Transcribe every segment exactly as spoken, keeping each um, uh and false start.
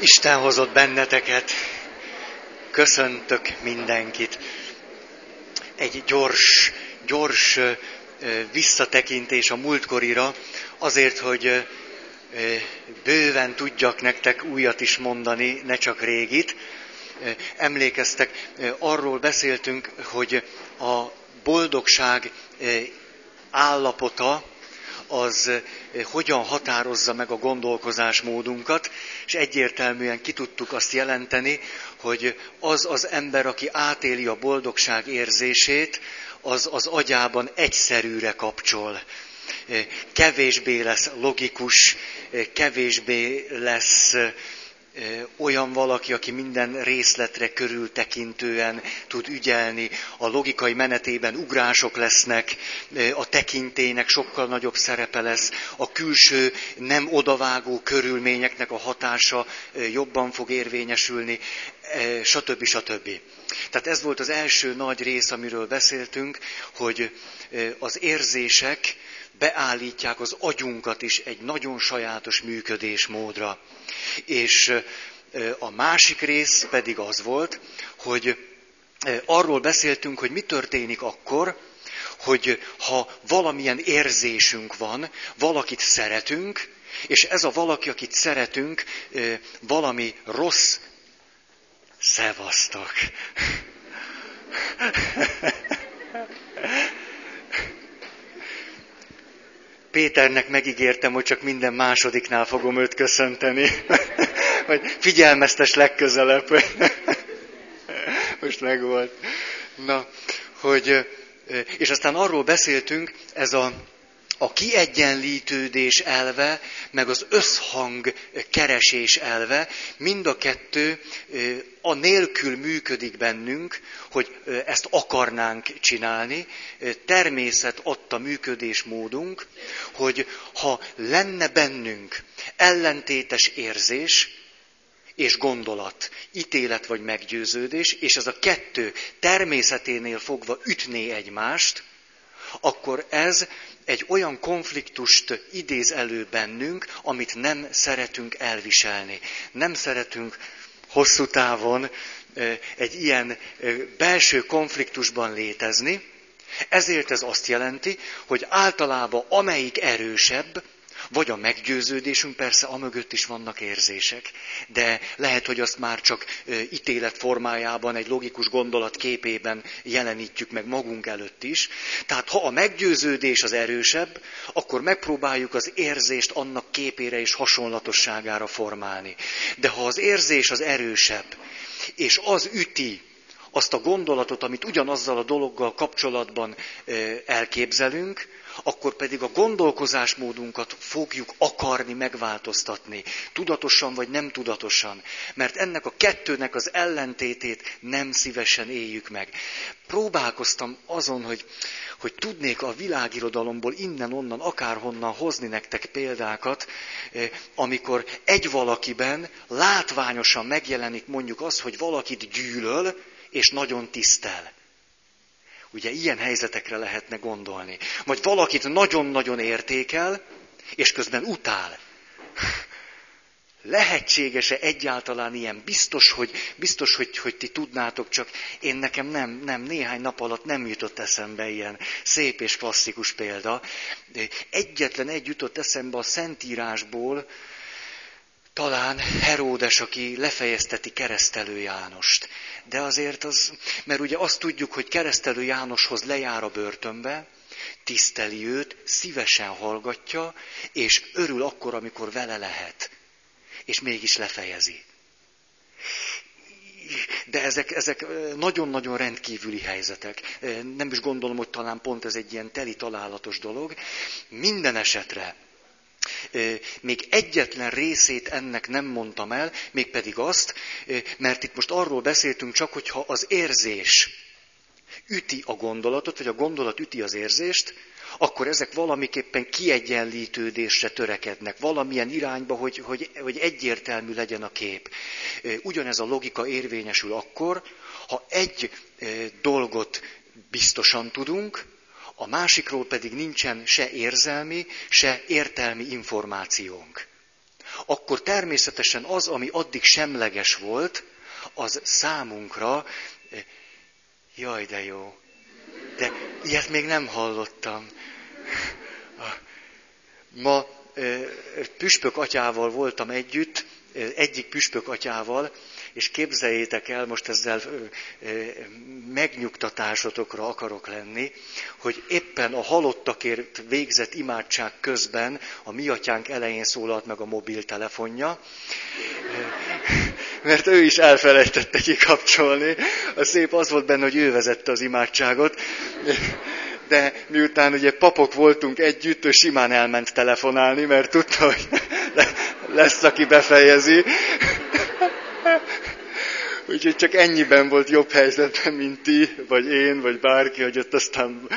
Isten hozott benneteket, köszöntök mindenkit. Egy gyors, gyors visszatekintés a múltkorira, azért, hogy bőven tudjak nektek újat is mondani, ne csak régit. Emlékeztek, arról beszéltünk, hogy a boldogság állapota, az hogyan határozza meg a gondolkozásmódunkat, és egyértelműen ki tudtuk azt jelenteni, hogy az az ember, aki átéli a boldogság érzését, az az agyában egyszerűre kapcsol. Kevésbé lesz logikus, kevésbé lesz olyan valaki, aki minden részletre körültekintően tud ügyelni, a logikai menetében ugrások lesznek, a tekintélynek sokkal nagyobb szerepe lesz, a külső nem odavágó körülményeknek a hatása jobban fog érvényesülni, stb. stb. Tehát ez volt az első nagy rész, amiről beszéltünk, hogy az érzések beállítják az agyunkat is egy nagyon sajátos működésmódra. És a másik rész pedig az volt, hogy arról beszéltünk, hogy mi történik akkor, hogy ha valamilyen érzésünk van, valakit szeretünk, és ez a valaki, akit szeretünk, valami rossz, szevasztok. Péternek megígértem, hogy csak minden másodiknál fogom őt köszönteni. Hogy figyelmeztes legközelebb. Most megvolt. Na, hogy, és aztán arról beszéltünk, ez a, a kiegyenlítődés elve, meg az összhang keresés elve, mind a kettő a nélkül működik bennünk, hogy ezt akarnánk csinálni. Természet adta működésmódunk, hogy ha lenne bennünk ellentétes érzés és gondolat, ítélet vagy meggyőződés, és ez a kettő természeténél fogva ütné egymást, akkor ez egy olyan konfliktust idéz elő bennünk, amit nem szeretünk elviselni. Nem szeretünk hosszú távon egy ilyen belső konfliktusban létezni. Ezért ez azt jelenti, hogy általában amelyik erősebb, vagy a meggyőződésünk, persze amögött is vannak érzések, de lehet, hogy azt már csak ítélet formájában, egy logikus gondolat képében jelenítjük meg magunk előtt is. Tehát ha a meggyőződés az erősebb, akkor megpróbáljuk az érzést annak képére és hasonlatosságára formálni. De ha az érzés az erősebb, és az üti azt a gondolatot, amit ugyanazzal a dologgal kapcsolatban elképzelünk, akkor pedig a gondolkozásmódunkat fogjuk akarni megváltoztatni, tudatosan vagy nem tudatosan, mert ennek a kettőnek az ellentétét nem szívesen éljük meg. Próbálkoztam azon, hogy, hogy tudnék a világirodalomból innen-onnan, akárhonnan hozni nektek példákat, amikor egy valakiben látványosan megjelenik mondjuk az, hogy valakit gyűlöl és nagyon tisztel. Ugye ilyen helyzetekre lehetne gondolni. Vagy valakit nagyon-nagyon értékel, és közben utál. Lehetséges-e egyáltalán ilyen? Biztos, hogy, biztos hogy, hogy ti tudnátok, csak én nekem nem, nem, néhány nap alatt nem jutott eszembe ilyen szép és klasszikus példa. Egyetlen egy jutott eszembe a Szentírásból, talán Heródes, aki lefejezteti Keresztelő Jánost. De azért az, mert ugye azt tudjuk, hogy Keresztelő Jánoshoz lejár a börtönbe, tiszteli őt, szívesen hallgatja, és örül akkor, amikor vele lehet. És mégis lefejezi. De ezek, ezek nagyon-nagyon rendkívüli helyzetek. Nem is gondolom, hogy talán pont ez egy ilyen teli találatos dolog. Minden esetre még egyetlen részét ennek nem mondtam el, mégpedig azt, mert itt most arról beszéltünk csak, hogyha az érzés üti a gondolatot, vagy a gondolat üti az érzést, akkor ezek valamiképpen kiegyenlítődésre törekednek, valamilyen irányba, hogy, hogy, hogy egyértelmű legyen a kép. Ugyanez a logika érvényesül akkor, ha egy dolgot biztosan tudunk, a másikról pedig nincsen se érzelmi, se értelmi információnk. akkor természetesen az, ami addig semleges volt, az számunkra, jaj de jó, de ilyet még nem hallottam. Ma püspök atyával voltam együtt, egyik püspök atyával, és képzeljétek el, most ezzel megnyugtatásotokra akarok lenni, hogy éppen a halottakért végzett imádság közben a mi atyánk elején szólalt meg a mobiltelefonja, mert ő is elfelejtette kikapcsolni. A szép az volt benne, hogy ő vezette az imádságot, de miután ugye papok voltunk együtt, ő simán elment telefonálni, mert tudta, hogy lesz, aki befejezi. Úgyhogy csak ennyiben volt jobb helyzetben, mint ti, vagy én, vagy bárki, hogy ott aztán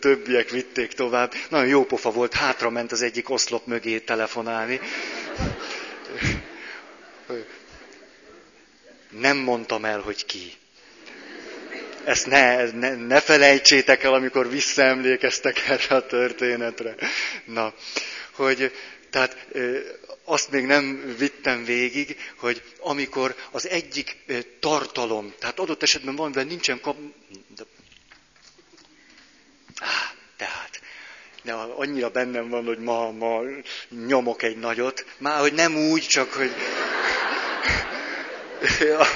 többiek vitték tovább. Nagyon jó pofa volt, hátra ment az egyik oszlop mögé telefonálni. Nem mondtam el, hogy ki. Ezt ne, ne, ne felejtsétek el, amikor visszaemlékeztek erre a történetre. Na, hogy tehát... Azt még nem vittem végig, hogy amikor az egyik tartalom, tehát adott esetben van, mert nincsen kap... Ah, tehát, de annyira bennem van, hogy ma, ma nyomok egy nagyot. Már hogy nem úgy, csak hogy... ja.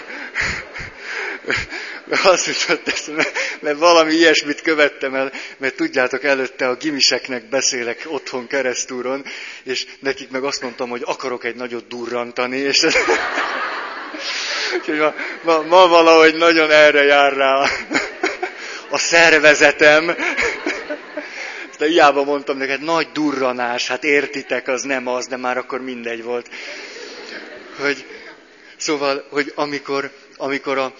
Azt jutott eszembe, mert valami ilyesmit követtem el, mert tudjátok, előtte a gimiseknek beszélek otthon keresztúron, és nekik meg azt mondtam, hogy akarok egy nagyot durrantani, és ez... ma, ma, ma valahogy nagyon erre jár rá a, a szervezetem. De hiába mondtam neked, nagy durranás, hát értitek, az nem az, de már akkor mindegy volt. Hogy, szóval, hogy amikor... amikor a,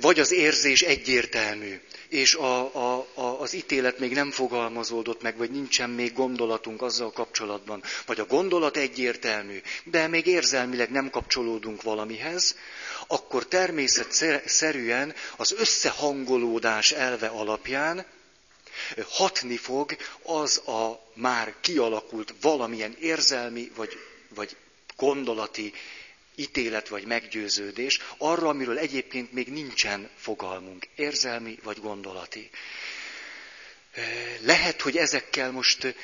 vagy az érzés egyértelmű, és a, a, a, az ítélet még nem fogalmazódott meg, vagy nincsen még gondolatunk azzal kapcsolatban, vagy a gondolat egyértelmű, de még érzelmileg nem kapcsolódunk valamihez, akkor természetszerűen az összehangolódás elve alapján hatni fog az a már kialakult valamilyen érzelmi, vagy, vagy gondolati ítélet vagy meggyőződés, arra, amiről egyébként még nincsen fogalmunk, érzelmi vagy gondolati. Lehet, hogy ezekkel most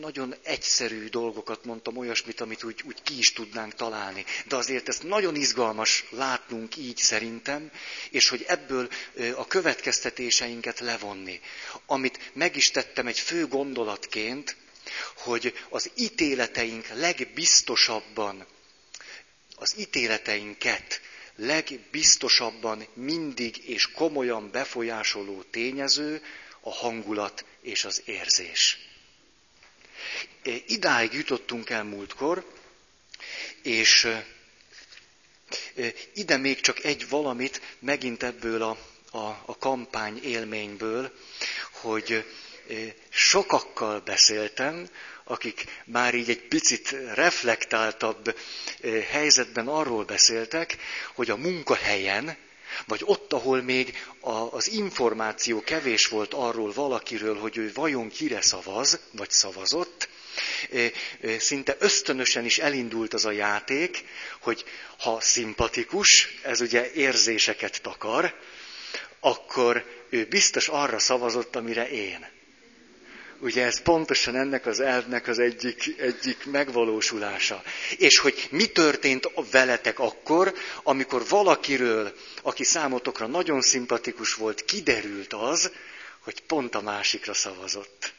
nagyon egyszerű dolgokat mondtam, olyasmit, amit úgy, úgy ki is tudnánk találni, de azért ezt nagyon izgalmas látnunk így szerintem, és hogy ebből a következtetéseinket levonni. Amit meg is tettem egy fő gondolatként, hogy az ítéleteink legbiztosabban, az ítéleteinket legbiztosabban mindig és komolyan befolyásoló tényező a hangulat és az érzés. Idáig jutottunk el múltkor, és ide még csak egy valamit, megint ebből a, a, a kampány élményből, hogy sokakkal beszéltem, akik már így egy picit reflektáltabb helyzetben arról beszéltek, hogy a munkahelyen, vagy ott, ahol még az információ kevés volt arról valakiről, hogy ő vajon kire szavaz, vagy szavazott, szinte ösztönösen is elindult az a játék, hogy ha szimpatikus, ez ugye érzéseket takar, akkor ő biztos arra szavazott, amire én. Ugye ez pontosan ennek az elvnek az egyik, egyik megvalósulása. És hogy mi történt veletek akkor, amikor valakiről, aki számotokra nagyon szimpatikus volt, kiderült az, hogy pont a másikra szavazott.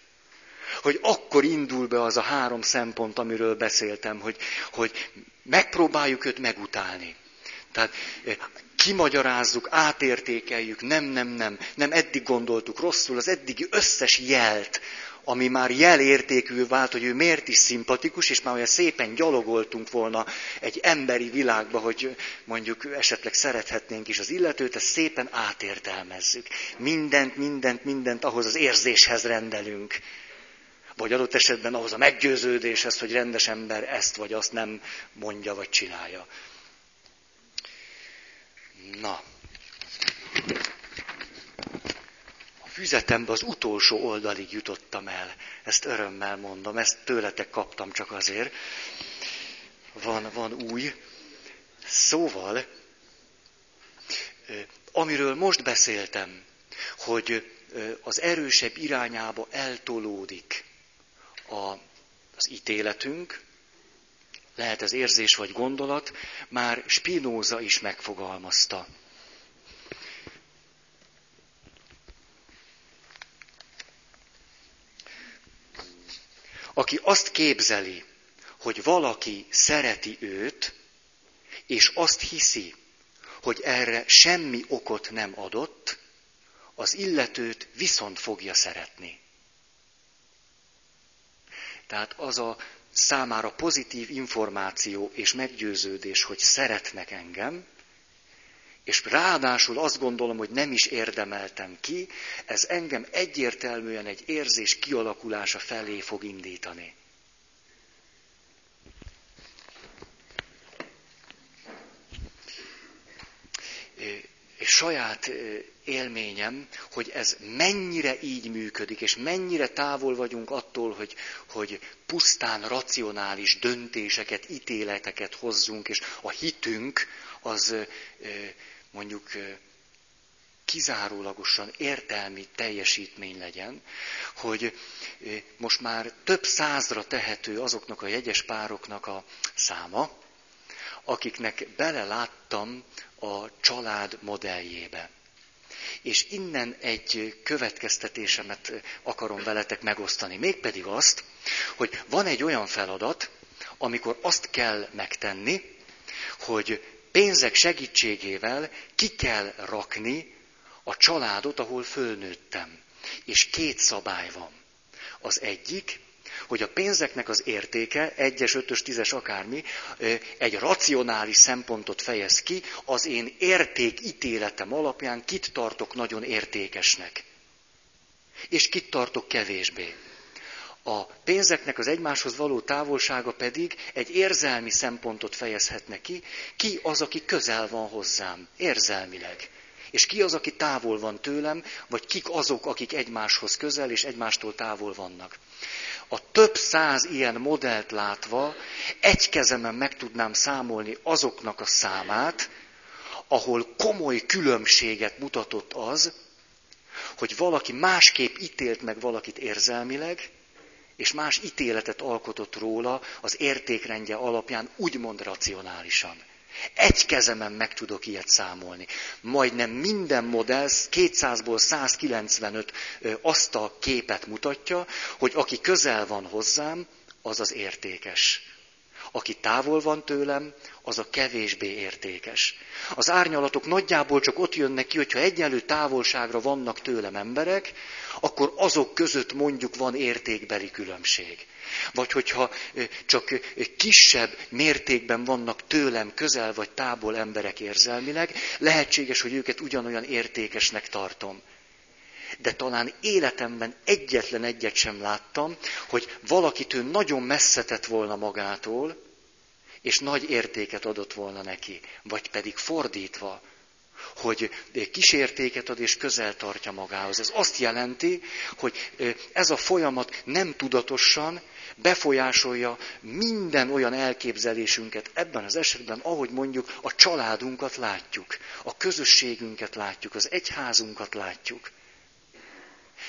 Hogy akkor indul be az a három szempont, amiről beszéltem, hogy, hogy megpróbáljuk őt megutálni. Tehát kimagyarázzuk, átértékeljük, nem, nem, nem, nem eddig gondoltuk rosszul, az eddigi összes jelt, ami már jelértékű vált, hogy ő miért is szimpatikus, és már olyan szépen gyalogoltunk volna egy emberi világba, hogy mondjuk esetleg szerethetnénk is az illetőt, ezt szépen átértelmezzük. Mindent, mindent, mindent ahhoz az érzéshez rendelünk. Vagy adott esetben ahhoz a meggyőződéshez, hogy rendes ember ezt vagy azt nem mondja vagy csinálja. Na, a füzetembe az utolsó oldalig jutottam el. Ezt örömmel mondom, ezt tőletek kaptam csak azért. van, van új. Szóval, amiről most beszéltem, hogy az erősebb irányába eltolódik a, az ítéletünk, lehet ez érzés vagy gondolat, már Spinoza is megfogalmazta. Aki azt képzeli, hogy valaki szereti őt, és azt hiszi, hogy erre semmi okot nem adott, az illetőt viszont fogja szeretni. Tehát az a számára pozitív információ és meggyőződés, hogy szeretnek engem, és ráadásul azt gondolom, hogy nem is érdemeltem ki, ez engem egyértelműen egy érzés kialakulása felé fog indítani. És saját élményem, hogy ez mennyire így működik, és mennyire távol vagyunk attól, hogy, hogy pusztán racionális döntéseket, ítéleteket hozzunk, és a hitünk az mondjuk kizárólagosan értelmi teljesítmény legyen, hogy most már több százra tehető azoknak a jegyes pároknak a száma, akiknek beleláttam a család modelljébe. És innen egy következtetésemet akarom veletek megosztani. Mégpedig azt, hogy van egy olyan feladat, amikor azt kell megtenni, hogy pénzek segítségével ki kell rakni a családot, ahol fölnőttem. És két szabály van. Az egyik, hogy a pénzeknek az értéke, egyes, ötös, tízes, akármi, egy racionális szempontot fejez ki, az én értékítéletem alapján kit tartok nagyon értékesnek, és kit tartok kevésbé. A pénzeknek az egymáshoz való távolsága pedig egy érzelmi szempontot fejezhetne ki, ki az, aki közel van hozzám, érzelmileg. És ki az, aki távol van tőlem, vagy kik azok, akik egymáshoz közel és egymástól távol vannak. A több száz ilyen modellt látva egy kezemen meg tudnám számolni azoknak a számát, ahol komoly különbséget mutatott az, hogy valaki másképp ítélt meg valakit érzelmileg, és más ítéletet alkotott róla az értékrendje alapján úgymond racionálisan. Egy kezemen meg tudok ilyet számolni. Majdnem minden modell kétszázból százkilencvenöt azt a képet mutatja, hogy aki közel van hozzám, az az értékes. Aki távol van tőlem, az a kevésbé értékes. Az árnyalatok nagyjából csak ott jönnek ki, hogyha egyenlő távolságra vannak tőlem emberek, akkor azok között mondjuk van értékbeli különbség. Vagy hogyha csak kisebb mértékben vannak tőlem közel vagy távol emberek érzelmileg, lehetséges, hogy őket ugyanolyan értékesnek tartom. De talán életemben egyetlen egyet sem láttam, hogy valakitől nagyon messze tett volna magától, és nagy értéket adott volna neki. Vagy pedig fordítva, hogy kis értéket ad és közel tartja magához. Ez azt jelenti, hogy ez a folyamat nem tudatosan befolyásolja minden olyan elképzelésünket ebben az esetben, ahogy mondjuk a családunkat látjuk, a közösségünket látjuk, az egyházunkat látjuk.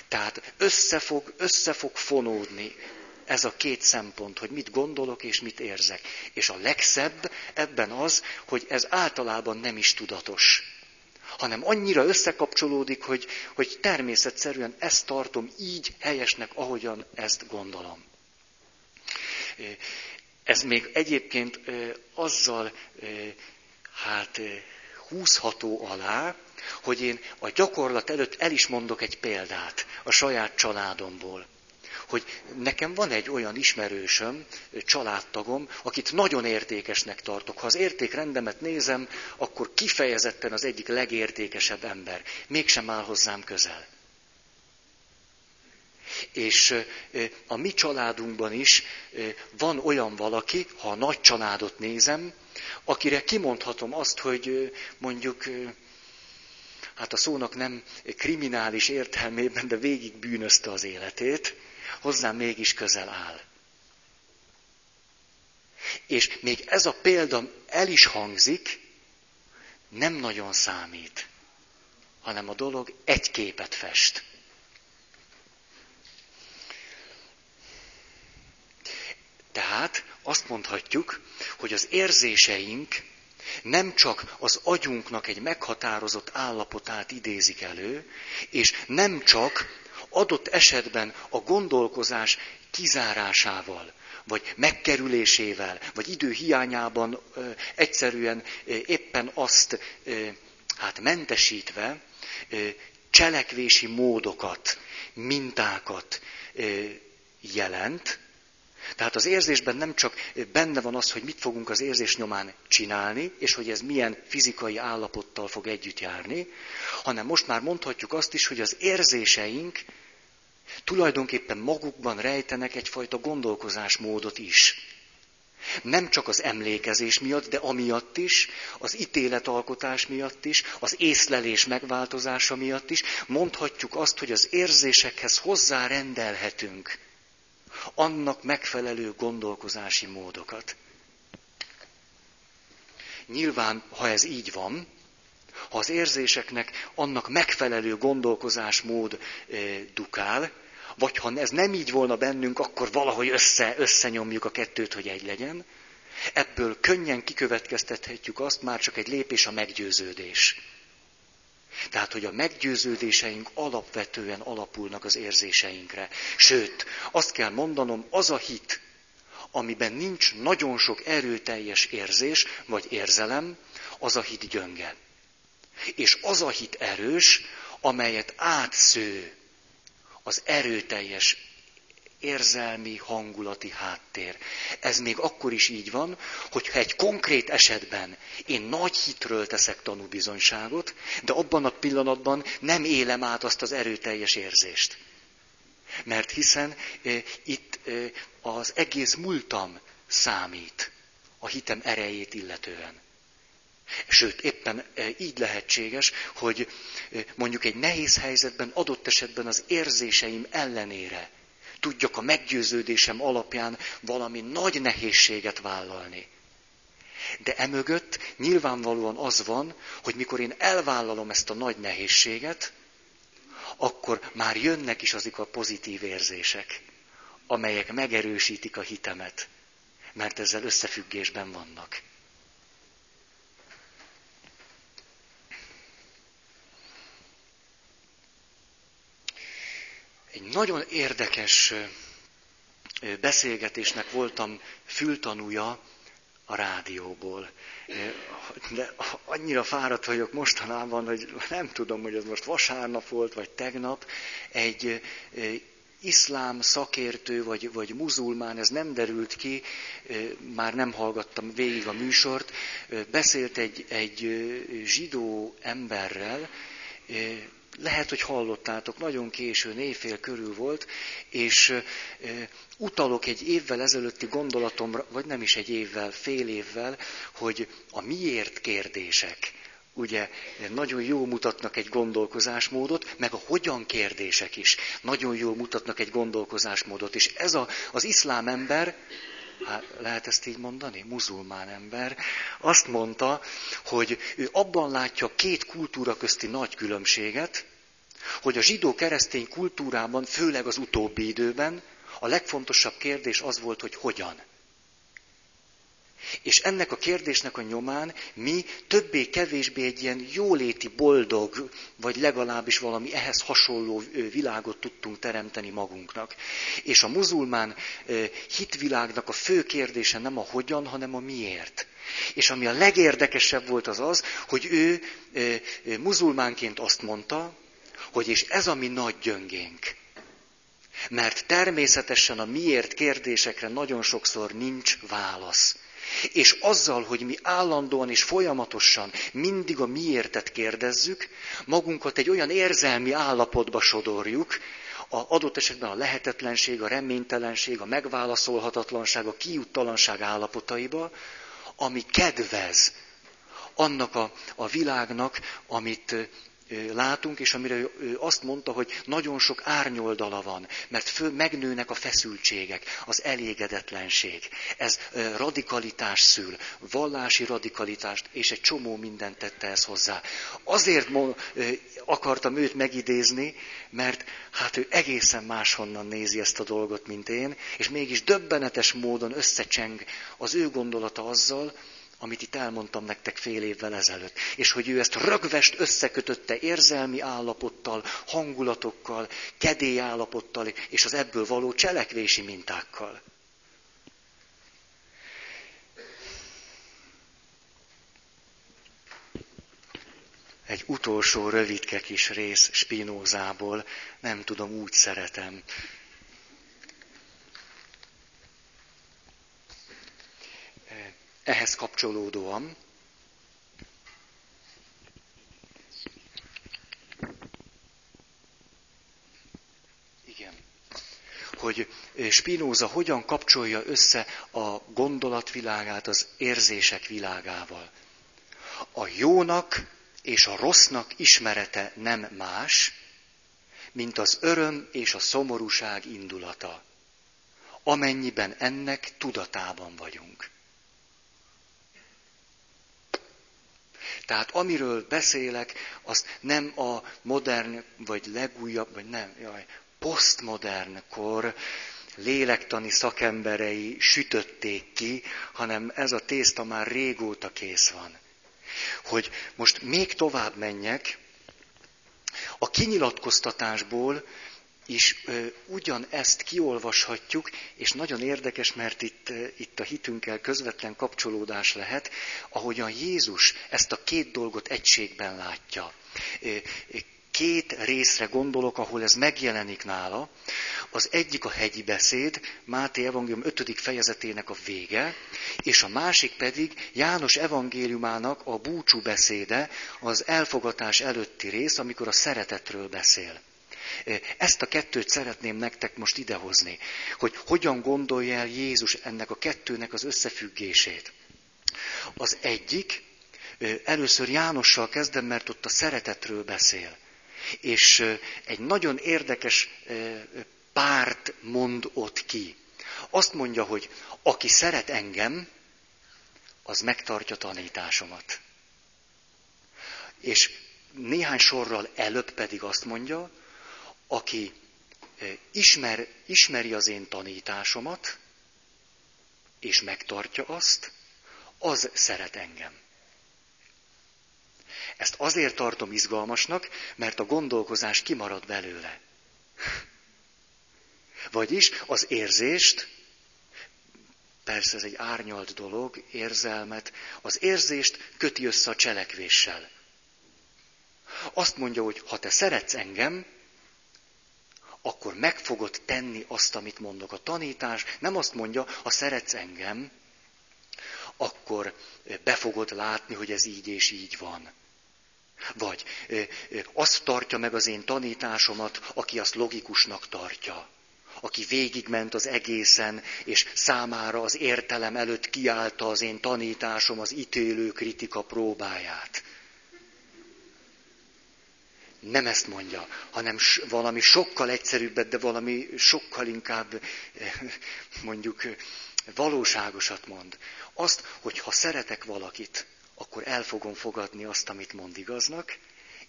Tehát össze fog, össze fog fonódni ez a két szempont, hogy mit gondolok és mit érzek. És a legszebb ebben az, hogy ez általában nem is tudatos, hanem annyira összekapcsolódik, hogy, hogy természetszerűen ezt tartom így helyesnek, ahogyan ezt gondolom. Ez még egyébként azzal hát húzható alá, hogy én a gyakorlat előtt el is mondok egy példát a saját családomból. Hogy nekem van egy olyan ismerősöm, családtagom, akit nagyon értékesnek tartok. Ha az értékrendemet nézem, akkor kifejezetten az egyik legértékesebb ember. Mégsem áll hozzám közel. És a mi családunkban is van olyan valaki, ha a nagy családot nézem, akire kimondhatom azt, hogy mondjuk... hát a szónak nem kriminális értelmében, de végig bűnözte az életét, hozzám mégis közel áll. És még ez a példa el is hangzik, nem nagyon számít, hanem a dolog egy képet fest. Tehát azt mondhatjuk, hogy az érzéseink nem csak az agyunknak egy meghatározott állapotát idézik elő, és nem csak adott esetben a gondolkozás kizárásával, vagy megkerülésével, vagy időhiányában ö, egyszerűen ö, éppen azt ö, hát mentesítve ö, cselekvési módokat, mintákat ö, jelent. Tehát az érzésben nem csak benne van az, hogy mit fogunk az érzés nyomán csinálni, és hogy ez milyen fizikai állapottal fog együtt járni, hanem most már mondhatjuk azt is, hogy az érzéseink tulajdonképpen magukban rejtenek egyfajta gondolkozásmódot is. Nem csak az emlékezés miatt, de amiatt is, az ítéletalkotás miatt is, az észlelés megváltozása miatt is, mondhatjuk azt, hogy az érzésekhez hozzárendelhetünk annak megfelelő gondolkozási módokat. Nyilván, ha ez így van, ha az érzéseknek annak megfelelő gondolkozásmód e, dukál, vagy ha ez nem így volna bennünk, akkor valahogy össze, összenyomjuk a kettőt, hogy egy legyen, ebből könnyen kikövetkeztethetjük azt, már csak egy lépés a meggyőződés. Tehát, hogy a meggyőződéseink alapvetően alapulnak az érzéseinkre. Sőt, azt kell mondanom, az a hit, amiben nincs nagyon sok erőteljes érzés vagy érzelem, az a hit gyönge. És az a hit erős, amelyet átsző az erőteljes érzelmi, hangulati háttér. Ez még akkor is így van, hogyha egy konkrét esetben én nagy hitről teszek tanúbizonyságot, de abban a pillanatban nem élem át azt az erőteljes érzést. Mert hiszen eh, itt eh, az egész múltam számít a hitem erejét illetően. Sőt, éppen így lehetséges, hogy mondjuk egy nehéz helyzetben, adott esetben az érzéseim ellenére tudjak a meggyőződésem alapján valami nagy nehézséget vállalni. De emögött nyilvánvalóan az van, hogy mikor én elvállalom ezt a nagy nehézséget, akkor már jönnek is azok a pozitív érzések, amelyek megerősítik a hitemet, mert ezzel összefüggésben vannak. Egy nagyon érdekes beszélgetésnek voltam fültanúja a rádióból. De annyira fáradt vagyok mostanában, hogy nem tudom, hogy ez most vasárnap volt, vagy tegnap. Egy iszlám szakértő, vagy, vagy muzulmán, ez nem derült ki, már nem hallgattam végig a műsort, beszélt egy, egy zsidó emberrel. Lehet, hogy hallottátok, nagyon későn, éjfél körül volt, és utalok egy évvel ezelőtti gondolatomra, vagy nem is egy évvel, fél évvel, hogy a miért kérdések, ugye, nagyon jól mutatnak egy gondolkozásmódot, meg a hogyan kérdések is nagyon jól mutatnak egy gondolkozásmódot. És ez a, az iszlám ember, hát lehet ezt így mondani, muzulmán ember, azt mondta, hogy ő abban látja két kultúra közti nagy különbséget, hogy a zsidó-keresztény kultúrában, főleg az utóbbi időben, a legfontosabb kérdés az volt, hogy hogyan. És ennek a kérdésnek a nyomán mi többé-kevésbé egy ilyen jóléti, boldog, vagy legalábbis valami ehhez hasonló világot tudtunk teremteni magunknak. És a muzulmán hitvilágnak a fő kérdése nem a hogyan, hanem a miért. És ami a legérdekesebb volt az az, hogy ő muzulmánként azt mondta, hogy és ez a mi nagy gyöngénk. Mert természetesen a miért kérdésekre nagyon sokszor nincs válasz. És azzal, hogy mi állandóan és folyamatosan mindig a miértet kérdezzük, magunkat egy olyan érzelmi állapotba sodorjuk, a adott esetben a lehetetlenség, a reménytelenség, a megválaszolhatatlanság, a kiuttalanság állapotaiba, ami kedvez annak a, a világnak, amit látunk, és amire ő azt mondta, hogy nagyon sok árnyoldala van, mert föl megnőnek a feszültségek, az elégedetlenség. Ez radikalitás szül, vallási radikalitást, és egy csomó mindent tette ez hozzá. Azért akartam őt megidézni, mert hát ő egészen máshonnan nézi ezt a dolgot, mint én, és mégis döbbenetes módon összecseng az ő gondolata azzal, amit itt elmondtam nektek fél évvel ezelőtt. És hogy ő ezt rögvest összekötötte érzelmi állapottal, hangulatokkal, kedély állapottal, és az ebből való cselekvési mintákkal. Egy utolsó rövidke kis rész Spinozából, nem tudom, úgy szeretem. Ehhez kapcsolódóan igen, hogy Spinoza hogyan kapcsolja össze a gondolatvilágát az érzések világával. A jónak és a rossznak ismerete nem más, mint az öröm és a szomorúság indulata, amennyiben ennek tudatában vagyunk. Tehát amiről beszélek, az nem a modern, vagy legújabb, vagy nem, jaj, posztmodern kor lélektani szakemberei sütötték ki, hanem ez a tészta már régóta kész van. Hogy most még tovább menjek, a kinyilatkoztatásból is ö, ugyanezt kiolvashatjuk, és nagyon érdekes, mert itt, itt a hitünkkel közvetlen kapcsolódás lehet, ahogyan Jézus ezt a két dolgot egységben látja. Két részre gondolok, ahol ez megjelenik nála. Az egyik a hegyi beszéd, Máté evangélium ötödik fejezetének a vége, és a másik pedig János evangéliumának a búcsú beszéde, az elfogatás előtti rész, amikor a szeretetről beszél. Ezt a kettőt szeretném nektek most idehozni, hogy hogyan gondolja el Jézus ennek a kettőnek az összefüggését. Az egyik, először Jánossal kezdem, mert ott a szeretetről beszél. És egy nagyon érdekes párt mond ott ki. Azt mondja, hogy aki szeret engem, az megtartja tanításomat. És néhány sorral előbb pedig azt mondja, aki ismer, ismeri az én tanításomat, és megtartja azt, az szeret engem. Ezt azért tartom izgalmasnak, mert a gondolkozás kimarad belőle. Vagyis az érzést, persze ez egy árnyalt dolog, érzelmet, az érzést köti össze a cselekvéssel. Azt mondja, hogy ha te szeretsz engem, akkor meg fogod tenni azt, amit mondok. A tanítás nem azt mondja, ha szeretsz engem, akkor be fogod látni, hogy ez így és így van. Vagy azt tartja meg az én tanításomat, aki azt logikusnak tartja. Aki végigment az egészen, és számára az értelem előtt kiállta az én tanításom az ítélő kritika próbáját. Nem ezt mondja, hanem valami sokkal egyszerűbbet, de valami sokkal inkább, mondjuk, valóságosat mond. Azt, hogy ha szeretek valakit, akkor el fogom fogadni azt, amit mond igaznak,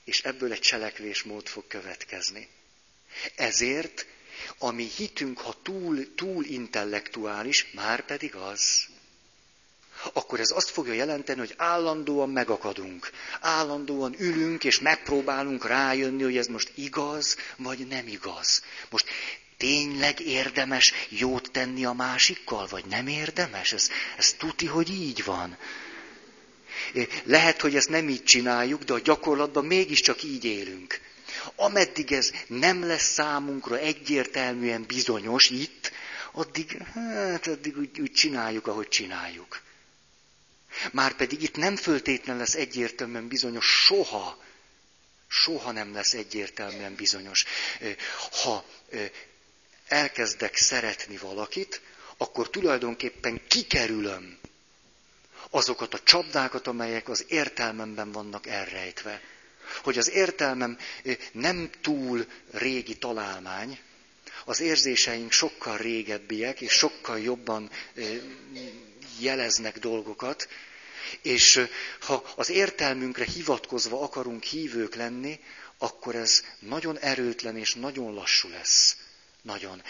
és ebből egy cselekvésmód fog következni. Ezért, ami hitünk, ha túl, túl intellektuális, már pedig az... akkor ez azt fogja jelenteni, hogy állandóan megakadunk. Állandóan ülünk, és megpróbálunk rájönni, hogy ez most igaz, vagy nem igaz. Most tényleg érdemes jót tenni a másikkal, vagy nem érdemes? Ez, ez tuti, hogy így van. Lehet, hogy ezt nem így csináljuk, de a gyakorlatban mégiscsak így élünk. Ameddig ez nem lesz számunkra egyértelműen bizonyos itt, addig, hát, addig úgy, úgy csináljuk, ahogy csináljuk. Márpedig itt nem föltétlen lesz egyértelműen bizonyos, soha, soha nem lesz egyértelműen bizonyos. Ha elkezdek szeretni valakit, akkor tulajdonképpen kikerülöm azokat a csapdákat, amelyek az értelmemben vannak elrejtve. hogy az értelmem nem túl régi találmány, az érzéseink sokkal régebbiek, és sokkal jobban jeleznek dolgokat, és ha az értelmünkre hivatkozva akarunk hívők lenni, akkor ez nagyon erőtlen és nagyon lassú lesz. Nagyon.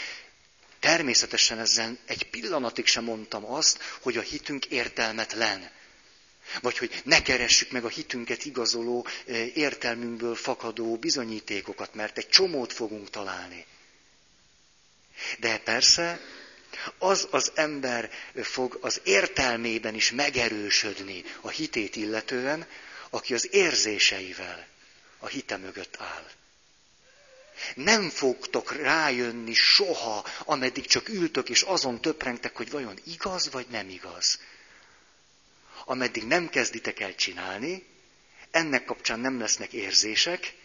Természetesen ezzel egy pillanatig sem mondtam azt, hogy a hitünk értelmetlen. Vagy hogy ne keressük meg a hitünket igazoló, értelmünkből fakadó bizonyítékokat, mert egy csomót fogunk találni. De persze, az az ember fog az értelmében is megerősödni a hitét illetően, aki az érzéseivel a hite mögött áll. Nem fogtok rájönni soha, ameddig csak ültök és azon töprengtek, hogy vajon igaz vagy nem igaz. Ameddig nem kezditek el csinálni, ennek kapcsán nem lesznek érzések,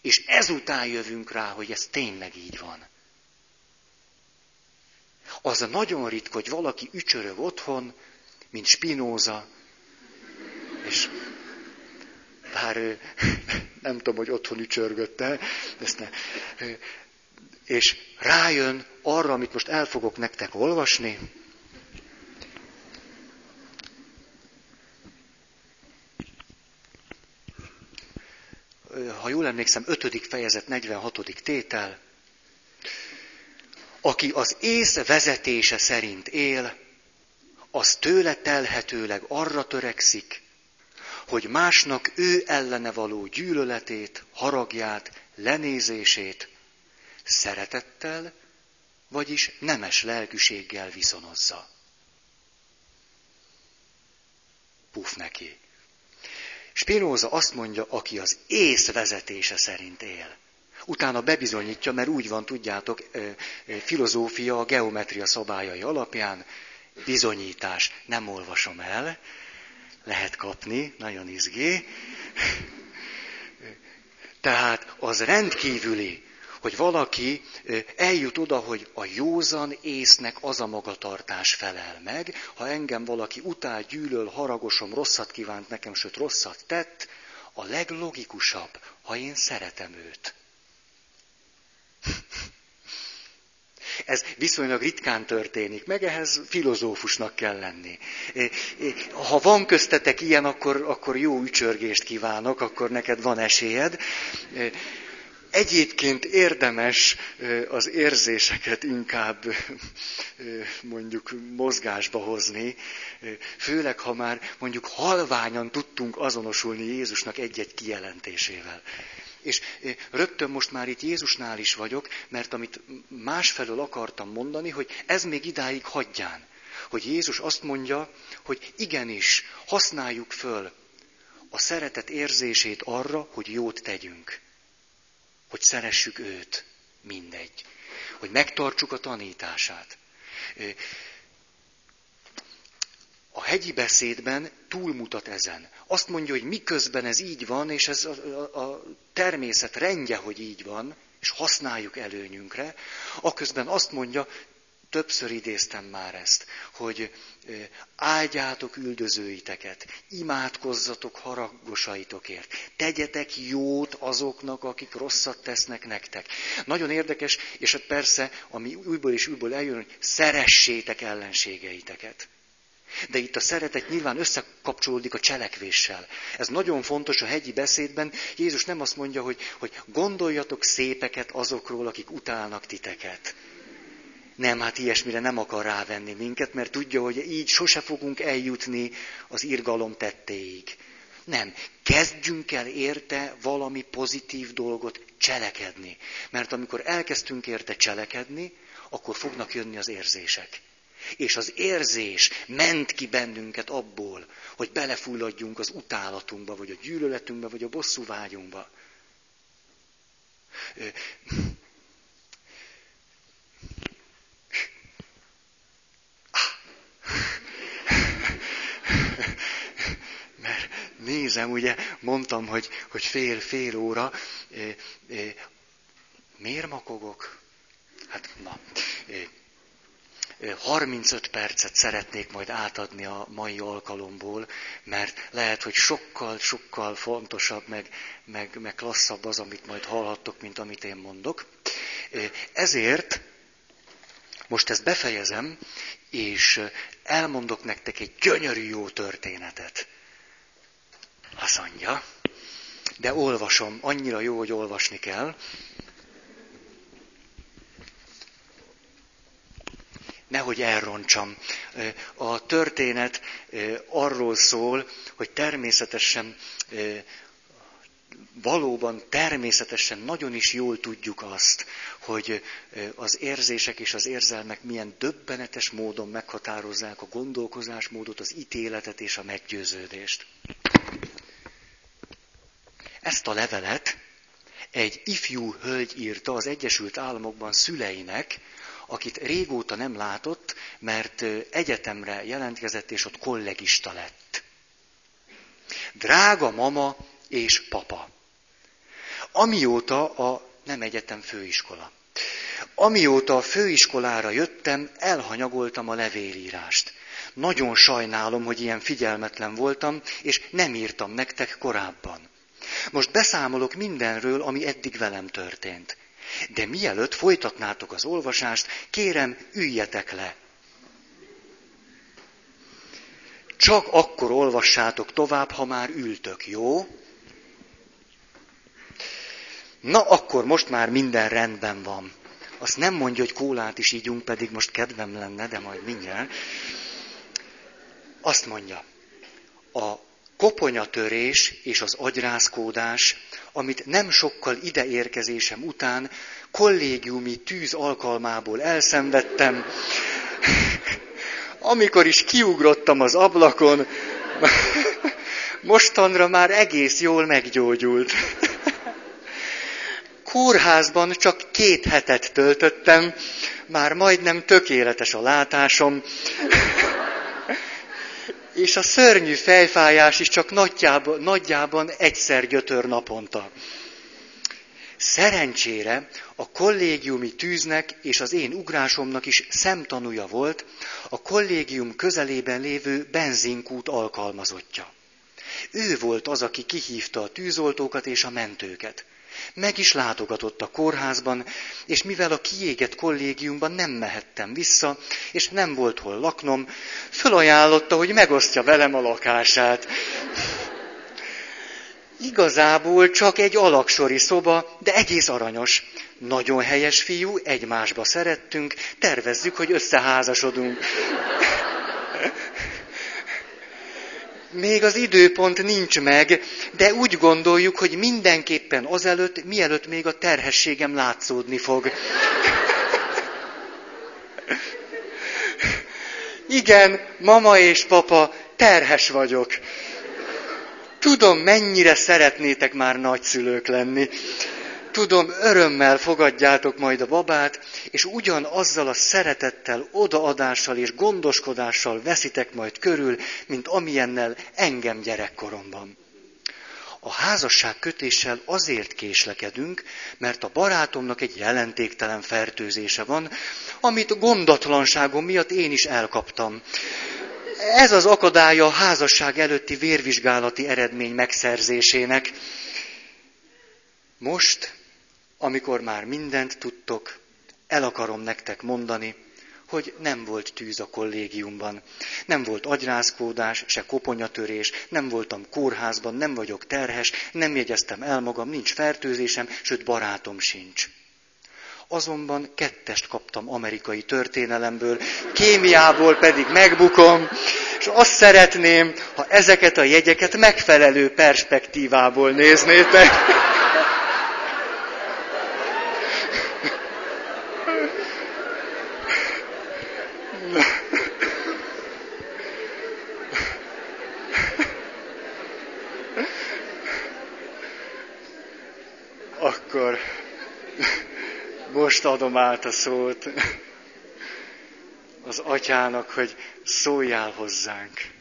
és ezután jövünk rá, hogy ez tényleg így van. Az nagyon ritka, hogy valaki ücsörög otthon, mint Spinoza, és bár ő, nem tudom, hogy otthon ücsörgötte, ezt ne, és rájön arra, amit most el fogok nektek olvasni. Ha jól emlékszem, ötödik fejezet, negyvenhatodik tétel. Aki az ész vezetése szerint él, az tőle telhetőleg arra törekszik, hogy másnak ő ellene való gyűlöletét, haragját, lenézését szeretettel, vagyis nemes lelkűséggel viszonozza. Puf neki. Spinoza azt mondja, aki az ész vezetése szerint él. Utána bebizonyítja, mert úgy van, tudjátok, filozófia a geometria szabályai alapján, bizonyítás. Nem olvasom el, lehet kapni, nagyon izgé. Tehát az rendkívüli, hogy valaki eljut oda, hogy a józan észnek az a magatartás felel meg, ha engem valaki utál, gyűlöl, haragosom, rosszat kívánt nekem, sőt rosszat tett, a leglogikusabb, ha én szeretem őt. Ez viszonylag ritkán történik, meg ehhez filozófusnak kell lenni. Ha van köztetek ilyen, akkor, akkor jó ücsörgést kívánok, akkor neked van esélyed. Egyébként érdemes az érzéseket inkább mondjuk mozgásba hozni, főleg ha már mondjuk halványan tudtunk azonosulni Jézusnak egy-egy kijelentésével. És rögtön most már itt Jézusnál is vagyok, mert amit másfelől akartam mondani, hogy ez még idáig hagyján. Hogy Jézus azt mondja, hogy igenis, használjuk föl a szeretet érzését arra, hogy jót tegyünk. Hogy szeressük őt, mindegy. Hogy megtartsuk a tanítását. A hegyi beszédben túlmutat ezen. Azt mondja, hogy miközben ez így van, és ez a, a, a természet rendje, hogy így van, és használjuk előnyünkre, aközben azt mondja, többször idéztem már ezt, hogy áldjátok üldözőiteket, imádkozzatok haragosaitokért, tegyetek jót azoknak, akik rosszat tesznek nektek. Nagyon érdekes, és hát persze, ami újból és újból eljön, hogy szeressétek ellenségeiteket. De itt a szeretet nyilván összekapcsolódik a cselekvéssel. Ez nagyon fontos a hegyi beszédben. Jézus nem azt mondja, hogy, hogy gondoljatok szépeket azokról, akik utálnak titeket. Nem, hát ilyesmire nem akar rávenni minket, mert tudja, hogy így sose fogunk eljutni az irgalom tettéig. Nem, kezdjünk el érte valami pozitív dolgot cselekedni. Mert amikor elkezdtünk érte cselekedni, akkor fognak jönni az érzések. És az érzés ment ki bennünket abból, hogy belefulladjunk az utálatunkba, vagy a gyűlöletünkbe, vagy a bosszúvágyunkba. Mert nézem, ugye, mondtam, hogy, hogy fél, fél óra, miért makogok? Hát na... harmincöt percet szeretnék majd átadni a mai alkalomból, mert lehet, hogy sokkal, sokkal fontosabb, meg, meg, meg klasszabb az, amit majd hallhattok, mint amit én mondok. Ezért most ezt befejezem, és elmondok nektek egy gyönyörű jó történetet. Azt mondja, de olvasom, annyira jó, hogy olvasni kell. Nehogy elrontsam. A történet arról szól, hogy természetesen, valóban természetesen nagyon is jól tudjuk azt, hogy az érzések és az érzelmek milyen döbbenetes módon meghatározzák a gondolkozásmódot, az ítéletet és a meggyőződést. Ezt a levelet egy ifjú hölgy írta az Egyesült Államokban szüleinek, akit régóta nem látott, mert egyetemre jelentkezett, és ott kollegista lett. Drága mama és papa, amióta a nem egyetem főiskola. Amióta a főiskolára jöttem, elhanyagoltam a levélírást. Nagyon sajnálom, hogy ilyen figyelmetlen voltam, és nem írtam nektek korábban. Most beszámolok mindenről, ami eddig velem történt. De mielőtt folytatnátok az olvasást, kérem, üljetek le. Csak akkor olvassátok tovább, ha már ültök, jó? Na, akkor most már minden rendben van. Azt nem mondja, hogy kólát is ígyunk, pedig most kedvem lenne, de majd mindjárt. Azt mondja, a koponyatörés és az agyrázkódás, amit nem sokkal ideérkezésem után kollégiumi tűz alkalmából elszenvedtem, amikor is kiugrottam az ablakon, mostanra már egész jól meggyógyult. Kórházban csak két hetet töltöttem, már majdnem tökéletes a látásom, és a szörnyű fejfájás is csak nagyjában, nagyjában egyszer gyötör naponta. Szerencsére a kollégiumi tűznek és az én ugrásomnak is szemtanúja volt a kollégium közelében lévő benzinkút alkalmazottja. Ő volt az, aki kihívta a tűzoltókat és a mentőket. Meg is látogatott a kórházban, és mivel a kiégett kollégiumban nem mehettem vissza, és nem volt hol laknom, fölajánlotta, hogy megosztja velem a lakását. Igazából csak egy alaksori szoba, de egész aranyos. Nagyon helyes fiú, egymásba szerettünk, tervezzük, hogy összeházasodunk. Még az időpont nincs meg, de úgy gondoljuk, hogy mindenképpen azelőtt, mielőtt még a terhességem látszódni fog. Igen, mama és papa, terhes vagyok. Tudom, mennyire szeretnétek már nagyszülők lenni. Tudom, örömmel fogadjátok majd a babát, és ugyanazzal a szeretettel, odaadással és gondoskodással veszitek majd körül, mint amilyennel engem gyerekkoromban. A házasság kötéssel azért késlekedünk, mert a barátomnak egy jelentéktelen fertőzése van, amit gondatlanságom miatt én is elkaptam. Ez az akadálya a házasság előtti vérvizsgálati eredmény megszerzésének. Most, amikor már mindent tudtok, el akarom nektek mondani, hogy nem volt tűz a kollégiumban. Nem volt agyrázkódás, se koponyatörés, nem voltam kórházban, nem vagyok terhes, nem jegyeztem el magam, nincs fertőzésem, sőt barátom sincs. Azonban kettest kaptam amerikai történelemből, kémiából pedig megbukom, és azt szeretném, ha ezeket a jegyeket megfelelő perspektívából néznétek. Akkor most adom át a szót az atyának, hogy szóljál hozzánk.